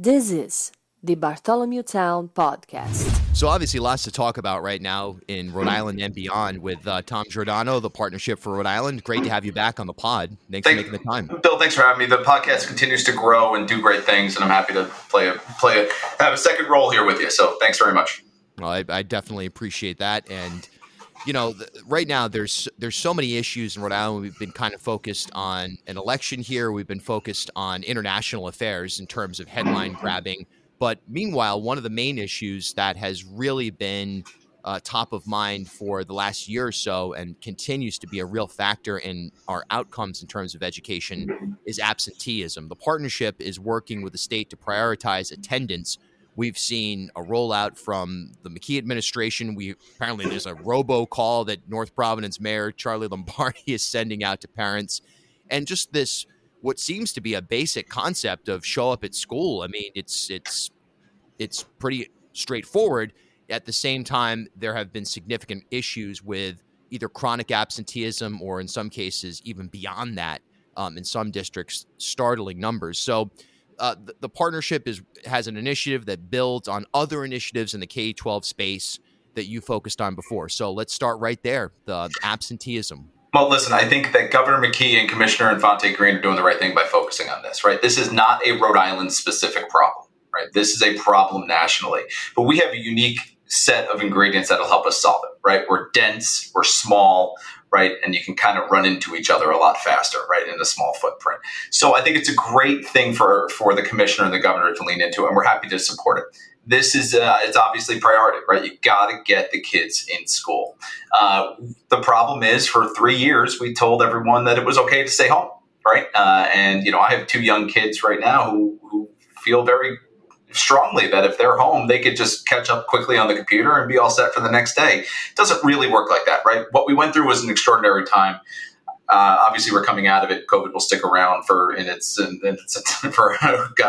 This is the Bartholomew Town Podcast. So obviously lots to talk about right now in Rhode Island and beyond with Tom Giordano, the Partnership for Rhode Island. Great to have you back on the pod. Thanks for making the time. Bill, thanks for having me. The podcast continues to grow and do great things, and I'm happy to have a second role here with you. So thanks very much. Well, I definitely appreciate that. And, you know, right now there's so many issues in Rhode Island. We've been kind of focused on an election here. We've been focused on international affairs in terms of headline grabbing. But meanwhile, one of the main issues that has really been top of mind for the last year or so and continues to be a real factor in our outcomes in terms of education is absenteeism. The partnership is working with the state to prioritize attendance. We've seen a rollout from the McKee administration. Apparently there's a robocall that North Providence Mayor Charlie Lombardi is sending out to parents. And just this, what seems to be a basic concept of show up at school. I mean, it's pretty straightforward. At the same time, there have been significant issues with either chronic absenteeism or in some cases, even beyond that, in some districts, startling numbers. So the partnership has an initiative that builds on other initiatives in the K-12 space that you focused on before. So let's start right there, the absenteeism. Well, listen, I think that Governor McKee and Commissioner Infante Green are doing the right thing by focusing on this, right? This is not a Rhode Island-specific problem, right? This is a problem nationally. But we have a unique set of ingredients that will help us solve it, right? We're dense, we're small, right? And you can kind of run into each other a lot faster, right, in a small footprint. So I think it's a great thing for the commissioner and the governor to lean into, and we're happy to support it. This is, it's obviously priority, right? You got to get the kids in school. The problem is for 3 years, we told everyone that it was okay to stay home, right? And, you know, I have 2 young kids right now who feel very strongly that if they're home, they could just catch up quickly on the computer and be all set for the next day. It doesn't really work like that, right? What we went through was an extraordinary time. Obviously, we're coming out of it. COVID will stick around for God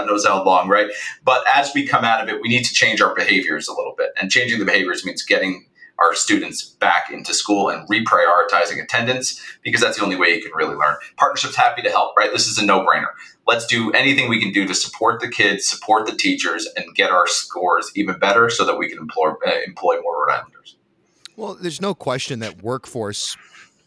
knows how long, right? But as we come out of it, we need to change our behaviors a little bit. And changing the behaviors means getting our students back into school and reprioritizing attendance, because that's the only way you can really learn. Partnership's happy to help, right? This is a no-brainer. Let's do anything we can do to support the kids, support the teachers, and get our scores even better so that we can employ more Rhode Islanders. Well, there's no question that workforce,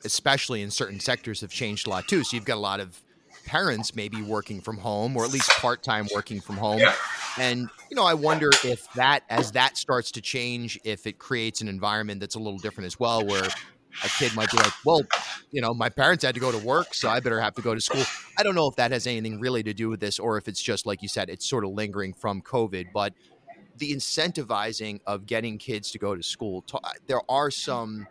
especially in certain sectors, have changed a lot too. So you've got a lot of parents maybe working from home, or at least part-time working from home. Yeah. And, you know, I wonder if that, as that starts to change, if it creates an environment that's a little different as well, where a kid might be like, well, you know, my parents had to go to work, so I better have to go to school. I don't know if that has anything really to do with this, or if it's just, like you said, it's sort of lingering from COVID, but the incentivizing of getting kids to go to school, there are some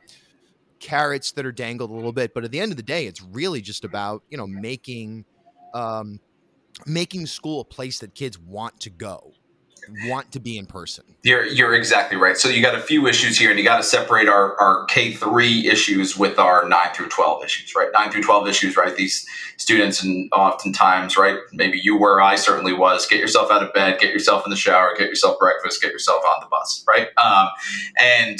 carrots that are dangled a little bit, but at the end of the day, it's really just about, you know, making school a place that kids want to go, want to be in person. You're exactly right. So you got a few issues here, and you got to separate our K-3 issues with our 9-12 issues, right? 9-12 issues, right? These students, and oftentimes, right? Maybe you were, I certainly was, get yourself out of bed, get yourself in the shower, get yourself breakfast, get yourself on the bus, right? In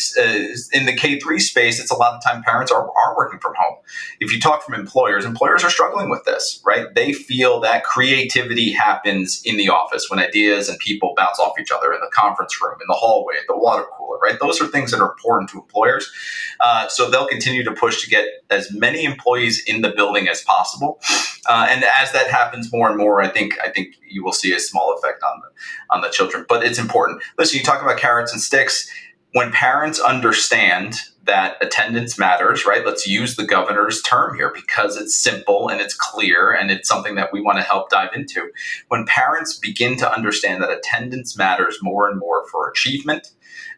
the K-3 space, it's a lot of time parents are working from home. If you talk from employers are struggling with this, right? They feel that creativity happens in the office when ideas and people bounce off each other in the conference room, in the hallway, at the water cooler, right? Those are things that are important to employers. So they'll continue to push to get as many employees in the building as possible. And as that happens more and more, I think you will see a small effect on the children, but it's important. Listen, you talk about carrots and sticks. When parents understand that attendance matters, right? Let's use the governor's term here because it's simple and it's clear and it's something that we want to help dive into. When parents begin to understand that attendance matters more and more for achievement,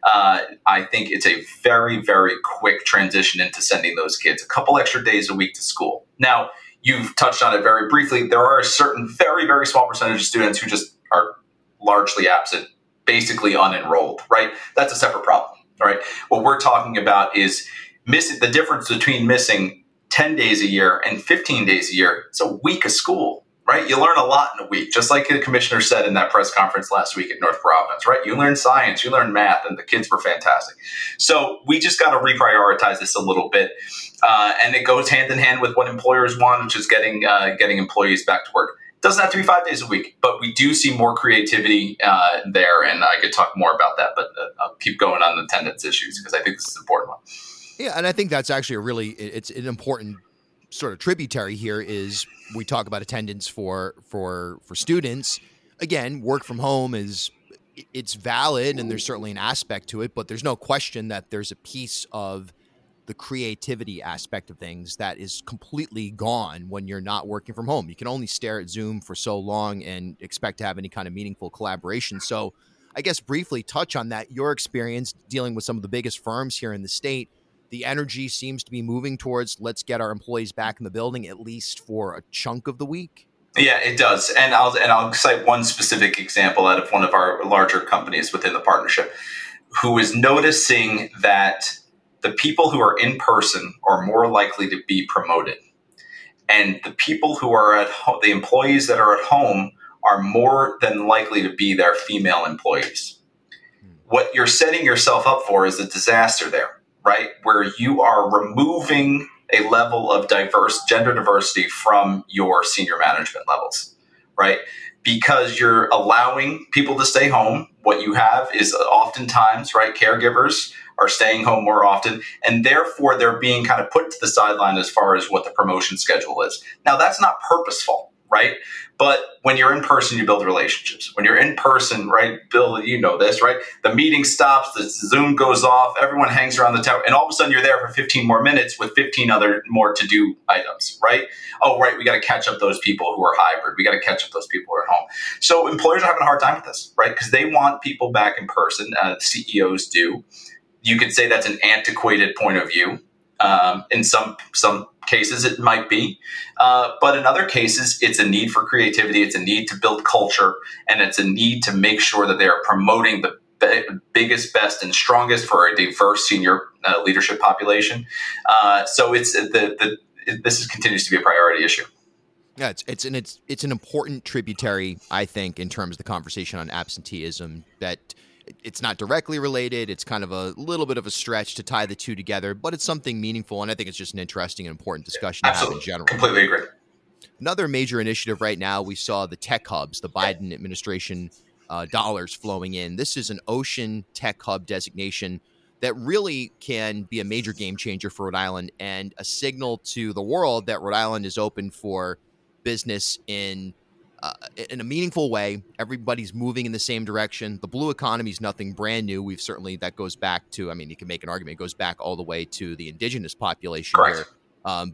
I think it's a very, very quick transition into sending those kids a couple extra days a week to school. Now, you've touched on it very briefly. There are a certain very, very small percentage of students who just are largely absent, basically unenrolled, right? That's a separate problem. All right. What we're talking about is the difference between missing 10 days a year and 15 days a year. It's a week of school, right? You learn a lot in a week, just like the commissioner said in that press conference last week at North Providence, right? You learn science, you learn math, and the kids were fantastic. So we just got to reprioritize this a little bit. And it goes hand in hand with what employers want, which is getting employees back to work. Doesn't have to be 5 days a week, but we do see more creativity there, and I could talk more about that, but I'll keep going on the attendance issues because I think this is an important one. Yeah, and I think that's actually it's an important sort of tributary here is we talk about attendance for students. Again, work from home it's valid, and there's certainly an aspect to it, but there's no question that there's a piece of the creativity aspect of things that is completely gone when you're not working from home. You can only stare at Zoom for so long and expect to have any kind of meaningful collaboration. So I guess briefly touch on that, your experience dealing with some of the biggest firms here in the state. The energy seems to be moving towards let's get our employees back in the building, at least for a chunk of the week. Yeah, it does. And I'll cite one specific example out of one of our larger companies within the partnership who is noticing that the people who are in person are more likely to be promoted. And the people who are at home, the employees that are at home, are more than likely to be their female employees. What you're setting yourself up for is a disaster there, right? Where you are removing a level of gender diversity from your senior management levels, right? Because you're allowing people to stay home. What you have is oftentimes, right, caregivers are staying home more often, and therefore they're being kind of put to the sideline as far as what the promotion schedule is. Now, that's not purposeful, right? But when you're in person, you build relationships. When you're in person, right, Bill, you know this, right? The meeting stops, the Zoom goes off, everyone hangs around the tower, and all of a sudden you're there for 15 more minutes with 15 other more to-do items, right? Oh, right, we got to catch up those people who are hybrid. We got to catch up those people who are at home. So employers are having a hard time with this, right? Because they want people back in person. CEOs do. You could say that's an antiquated point of view. In some cases, it might be. But in other cases, it's a need for creativity. It's a need to build culture. And it's a need to make sure that they are promoting the biggest, best, and strongest for a diverse senior leadership population. So it's this continues to be a priority issue. Yeah, it's an important tributary, I think, in terms of the conversation on absenteeism that – it's not directly related. It's kind of a little bit of a stretch to tie the two together, but it's something meaningful. And I think it's just an interesting and important discussion to have in general. Completely agree. Another major initiative right now, we saw the tech hubs, the Biden administration dollars flowing in. This is an ocean tech hub designation that really can be a major game changer for Rhode Island and a signal to the world that Rhode Island is open for business in a meaningful way. Everybody's moving in the same direction. The blue economy is nothing brand new. That goes back to, I mean, you can make an argument, it goes back all the way to the indigenous population here.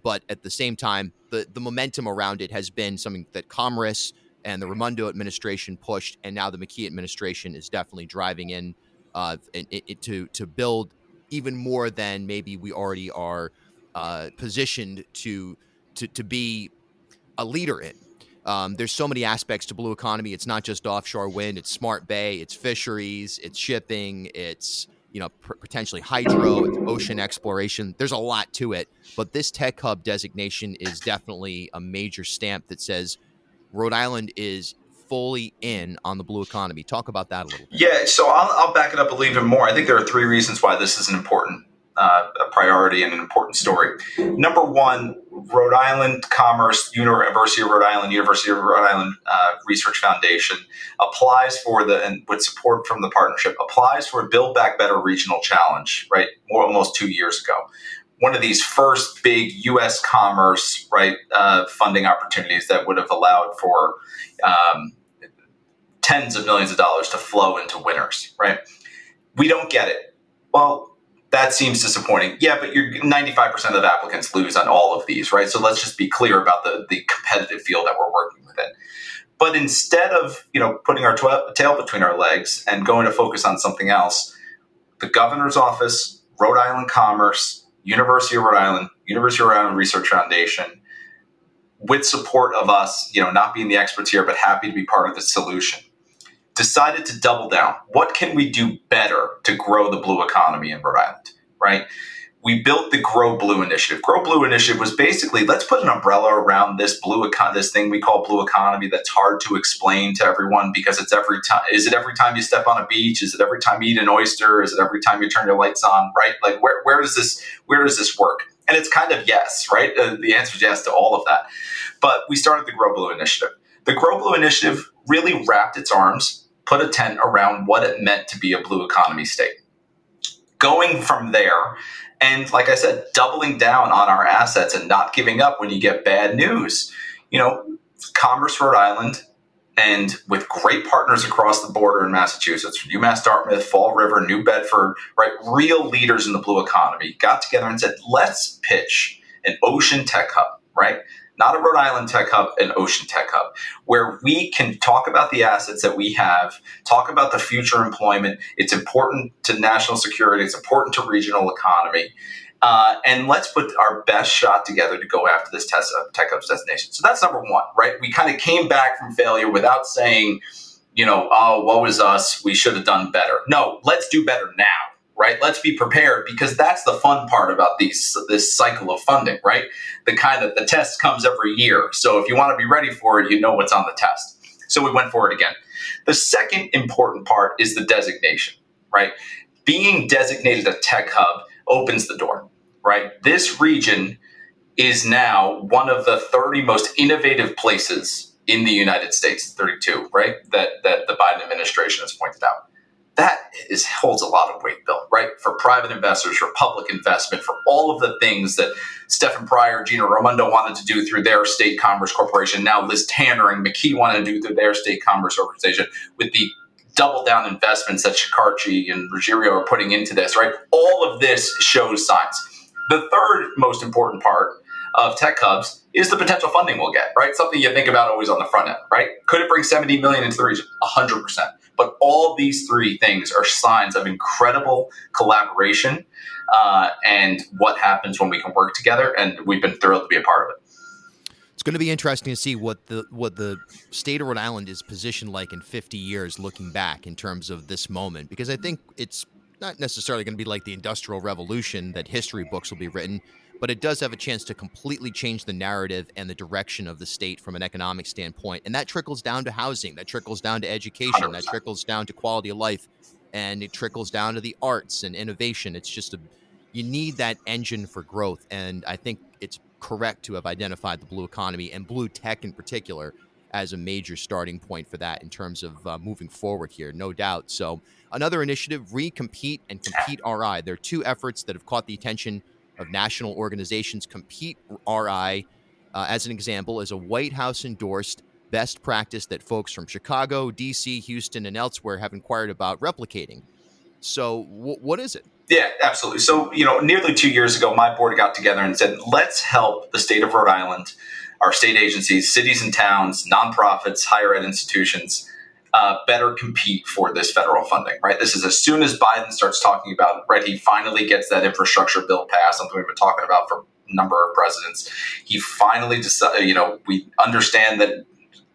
But at the same time, the momentum around it has been something that Commerce and the Raimondo administration pushed. And now the McKee administration is definitely driving in to build even more than maybe we already are positioned to be a leader in. There's so many aspects to blue economy. It's not just offshore wind. It's smart bay. It's fisheries. It's shipping. It's potentially hydro. It's ocean exploration. There's a lot to it. But this tech hub designation is definitely a major stamp that says Rhode Island is fully in on the blue economy. Talk about that a little bit. Yeah, so I'll back it up a little bit more. I think there are three reasons why this is an important a priority and an important story. Number one, Rhode Island Commerce, University of Rhode Island Research Foundation applies for and with support from the partnership, applies for Build Back Better Regional Challenge, right? Almost 2 years ago. One of these first big U.S. commerce, right, funding opportunities that would have allowed for tens of millions of dollars to flow into winners, right? We don't get it. Well, that seems disappointing. Yeah, but 95% of applicants lose on all of these, right? So let's just be clear about the competitive field that we're working within. But instead of putting our tail between our legs and going to focus on something else, the governor's office, Rhode Island Commerce, University of Rhode Island Research Foundation, with support of us, not being the experts here, but happy to be part of the solution, decided to double down. What can we do better to grow the blue economy in Rhode Island, right? We built the Grow Blue Initiative. Grow Blue Initiative was basically, let's put an umbrella around this this thing we call blue economy that's hard to explain to everyone because it's every time. Is it every time you step on a beach? Is it every time you eat an oyster? Is it every time you turn your lights on, right? Like where does this work? And it's kind of yes, right? The answer is yes to all of that. But we started the Grow Blue Initiative. The Grow Blue Initiative really wrapped its arms, put a tent around what it meant to be a blue economy state. Going from there, and like I said, doubling down on our assets and not giving up when you get bad news. You know, Commerce Rhode Island, and with great partners across the border in Massachusetts, UMass Dartmouth, Fall River, New Bedford, right, real leaders in the blue economy got together and said, let's pitch an ocean tech hub, right? Not a Rhode Island tech hub, an ocean tech hub, where we can talk about the assets that we have, talk about the future employment. It's important to national security. It's important to regional economy. And let's put our best shot together to go after this tech hub's destination. So that's number one, right? We kind of came back from failure without saying, you know, oh, woe is us. We should have done better. No, let's do better now, right? Let's be prepared, because that's the fun part about this cycle of funding, right? The kind of the test comes every year. So if you want to be ready for it, you know what's on the test. So we went for it again. The second important part is the designation, right? Being designated a tech hub opens the door, right? This region is now one of the 30 most innovative places in the United States, 32, right? That the Biden administration has pointed out. That holds a lot of weight, Bill, right? For private investors, for public investment, for all of the things that Stefan Pryor, Gina Raimondo wanted to do through their state commerce corporation. Now Liz Tanner and McKee want to do through their state commerce organization, with the double down investments that Shekarchi and Ruggiero are putting into this, right? All of this shows signs. The third most important part of tech hubs is the potential funding we'll get, right? Something you think about always on the front end, right? Could it bring $70 million into the region? 100%. But all these three things are signs of incredible collaboration and what happens when we can work together. And we've been thrilled to be a part of it. It's going to be interesting to see what the state of Rhode Island is positioned like in 50 years looking back in terms of this moment, because I think it's not necessarily going to be like the Industrial Revolution that history books will be written, but it does have a chance to completely change the narrative and the direction of the state from an economic standpoint. And that trickles down to housing, that trickles down to education, 100%. That trickles down to quality of life, and it trickles down to the arts and innovation. It's just you need that engine for growth. And I think it's correct to have identified the blue economy and blue tech in particular as a major starting point for that in terms of moving forward here, no doubt. So another initiative, Recompete and Compete RI. They're two efforts that have caught the attention of national organizations. Compete RI, as an example, is a White House-endorsed best practice that folks from Chicago, D.C., Houston, and elsewhere have inquired about replicating. So what is it? Yeah, absolutely. So, you know, nearly 2 years ago, my board got together and said, let's help the state of Rhode Island, our state agencies, cities and towns, nonprofits, higher ed institutions, better compete for this federal funding, right? This is as soon as Biden starts talking about, right, he finally gets that infrastructure bill passed, something we've been talking about for a number of presidents. He finally decided, you know, we understand that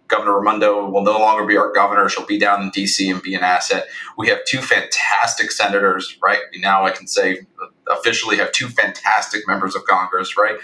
Governor Raimondo will no longer be our governor. She'll be down in D.C. and be an asset. We have two fantastic senators, right? Now I can say officially have two fantastic members of Congress, right?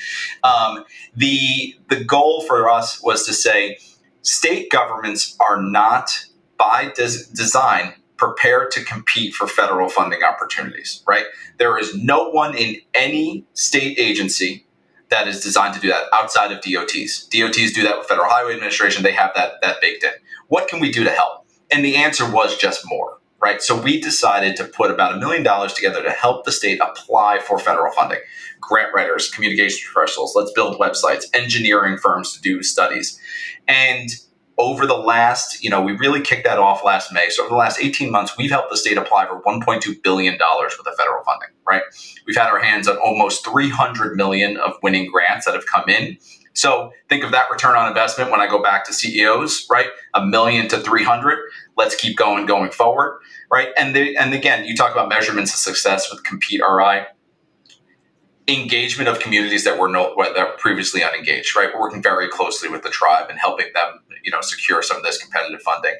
The goal for us was to say state governments are not by design prepared to compete for federal funding opportunities, right? There is no one in any state agency that is designed to do that outside of DOTs. DOTs do that with Federal Highway Administration. They have that baked in. What can we do to help? And the answer was just more, right? So we decided to put about $1 million together to help the state apply for federal funding. Grant writers, communications professionals, let's build websites, engineering firms to do studies. And over the last, you know, we really kicked that off last May. So over the last 18 months, we've helped the state apply for $1.2 billion worth of federal funding, right? We've had our hands on almost $300 million of winning grants that have come in. So think of that return on investment when I go back to CEOs, right? $1 million to $300. Let's keep going forward, right? And again, you talk about measurements of success with Compete RI. Engagement of communities that were previously unengaged, right? We're working very closely with the tribe and helping them, you know, secure some of this competitive funding.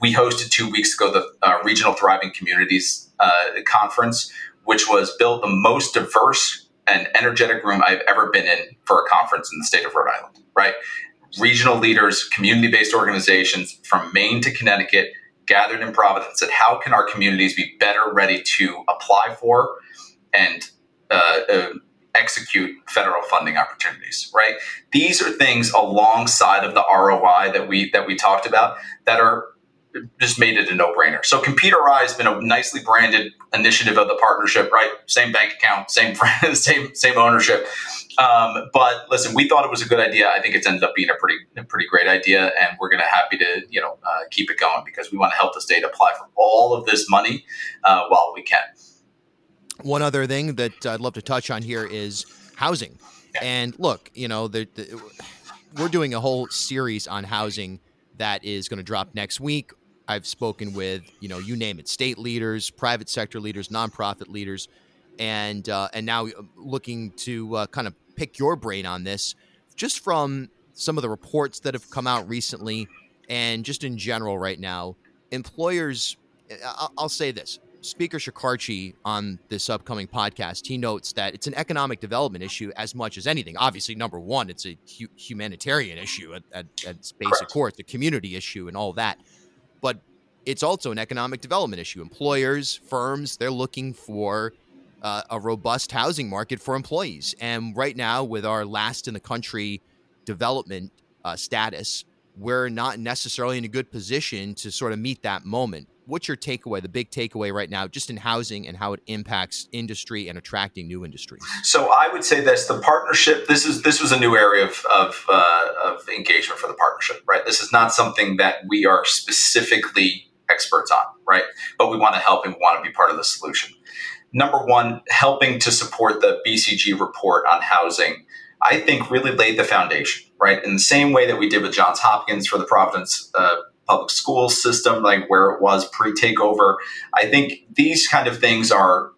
We hosted 2 weeks ago the Regional Thriving Communities Conference, which was, Bill, the most diverse and energetic room I've ever been in for a conference in the state of Rhode Island, right? Regional leaders, community-based organizations from Maine to Connecticut gathered in Providence at how can our communities be better ready to apply for and execute federal funding opportunities, right? These are things alongside of the ROI that we talked about that are just made it a no-brainer. So Compete RI has been a nicely branded initiative of the partnership, right? Same bank account, same ownership. But listen, we thought it was a good idea. I think it's ended up being a pretty great idea, and we're going to happy to keep it going because we want to help the state apply for all of this money while we can. One other thing that I'd love to touch on here is housing. Yeah. And look, we're doing a whole series on housing that is going to drop next week. I've spoken with, you name it, state leaders, private sector leaders, nonprofit leaders, and now looking to kind of pick your brain on this, just from some of the reports that have come out recently and just in general right now. Employers, I'll say this, Speaker Shekarchi on this upcoming podcast, he notes that it's an economic development issue as much as anything. Obviously, number one, it's a humanitarian issue at its basic core. It's a community issue and all that. But it's also an economic development issue. Employers, firms, they're looking for a robust housing market for employees. And right now, with our last in the country development status, we're not necessarily in a good position to sort of meet that moment. What's your takeaway, the big takeaway right now, just in housing and how it impacts industry and attracting new industry? So I would say that's the partnership. This was a new area of engagement for the partnership, right? This is not something that we are specifically experts on, right? But we want to help and we want to be part of the solution. Number one, helping to support the BCG report on housing, I think really laid the foundation, right? In the same way that we did with Johns Hopkins for the Providence public school system, like where it was pre-takeover. I think these kind of things are,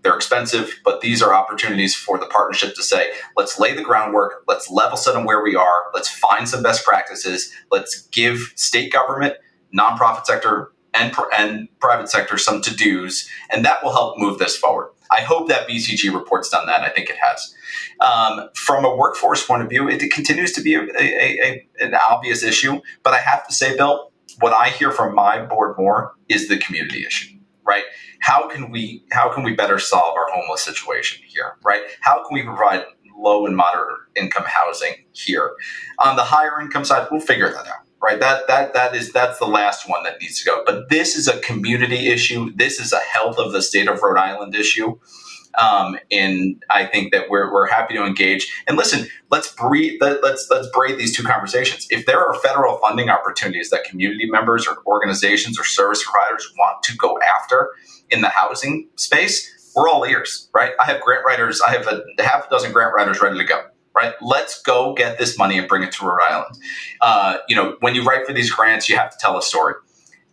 they're expensive, but these are opportunities for the partnership to say, let's lay the groundwork, let's level set on where we are, let's find some best practices, let's give state government, nonprofit sector, and private sector some to-dos, and that will help move this forward. I hope that BCG report's done that. I think it has. From a workforce point of view, it continues to be an obvious issue. But I have to say, Bill, what I hear from my board more is the community issue, right? How can we better solve our homeless situation here, right? How can we provide low and moderate income housing here? On the higher income side, we'll figure that out. Right. That's the last one that needs to go. But this is a community issue. This is a health of the state of Rhode Island issue. And I think that we're happy to engage. And listen, let's braid these two conversations. If there are federal funding opportunities that community members or organizations or service providers want to go after in the housing space, we're all ears, right? I have grant writers. I have a half a dozen grant writers ready to go. Right? Let's go get this money and bring it to Rhode Island. When you write for these grants, you have to tell a story.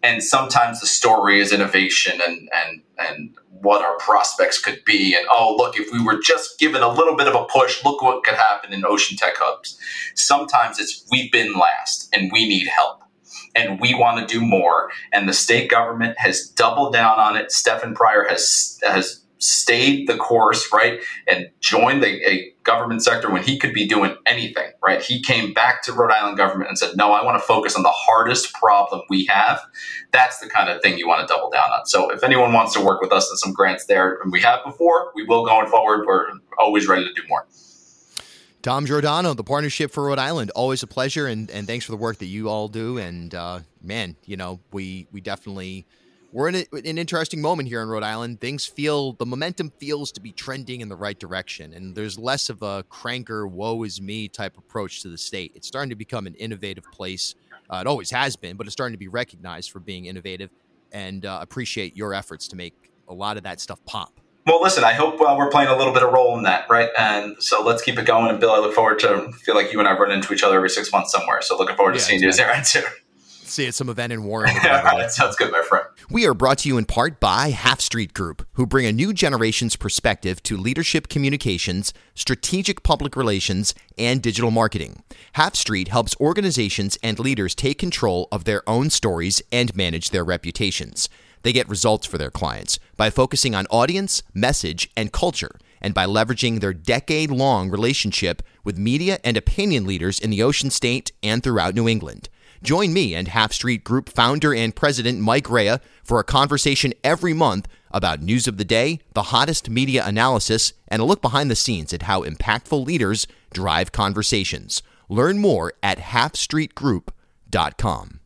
And sometimes the story is innovation and what our prospects could be. And, oh, look, if we were just given a little bit of a push, look what could happen in ocean tech hubs. Sometimes it's we've been last and we need help. And we want to do more. And the state government has doubled down on it. Stefan Pryor has stayed the course, right, and joined a government sector when he could be doing anything, right? He came back to Rhode Island government and said, no, I want to focus on the hardest problem we have. That's the kind of thing you want to double down on. So if anyone wants to work with us on some grants there, and we have before, we will going forward. We're always ready to do more. Tom Giordano, the Partnership for Rhode Island, always a pleasure, and thanks for the work that you all do. And we definitely... We're in an interesting moment here in Rhode Island. The momentum feels to be trending in the right direction. And there's less of a cranker, woe is me type approach to the state. It's starting to become an innovative place. It always has been, but it's starting to be recognized for being innovative, and appreciate your efforts to make a lot of that stuff pop. Well, listen, I hope we're playing a little bit of a role in that, right? And so let's keep it going. And Bill, I look forward to feel like you and I run into each other every 6 months somewhere. So looking forward to seeing you there too. See you at some event in Warren. That sounds good, my friend. We are brought to you in part by Half Street Group, who bring a new generation's perspective to leadership communications, strategic public relations, and digital marketing. Half Street helps organizations and leaders take control of their own stories and manage their reputations. They get results for their clients by focusing on audience, message, and culture, and by leveraging their decade-long relationship with media and opinion leaders in the Ocean State and throughout New England. Join me and Half Street Group founder and president Mike Rea for a conversation every month about news of the day, the hottest media analysis, and a look behind the scenes at how impactful leaders drive conversations. Learn more at halfstreetgroup.com.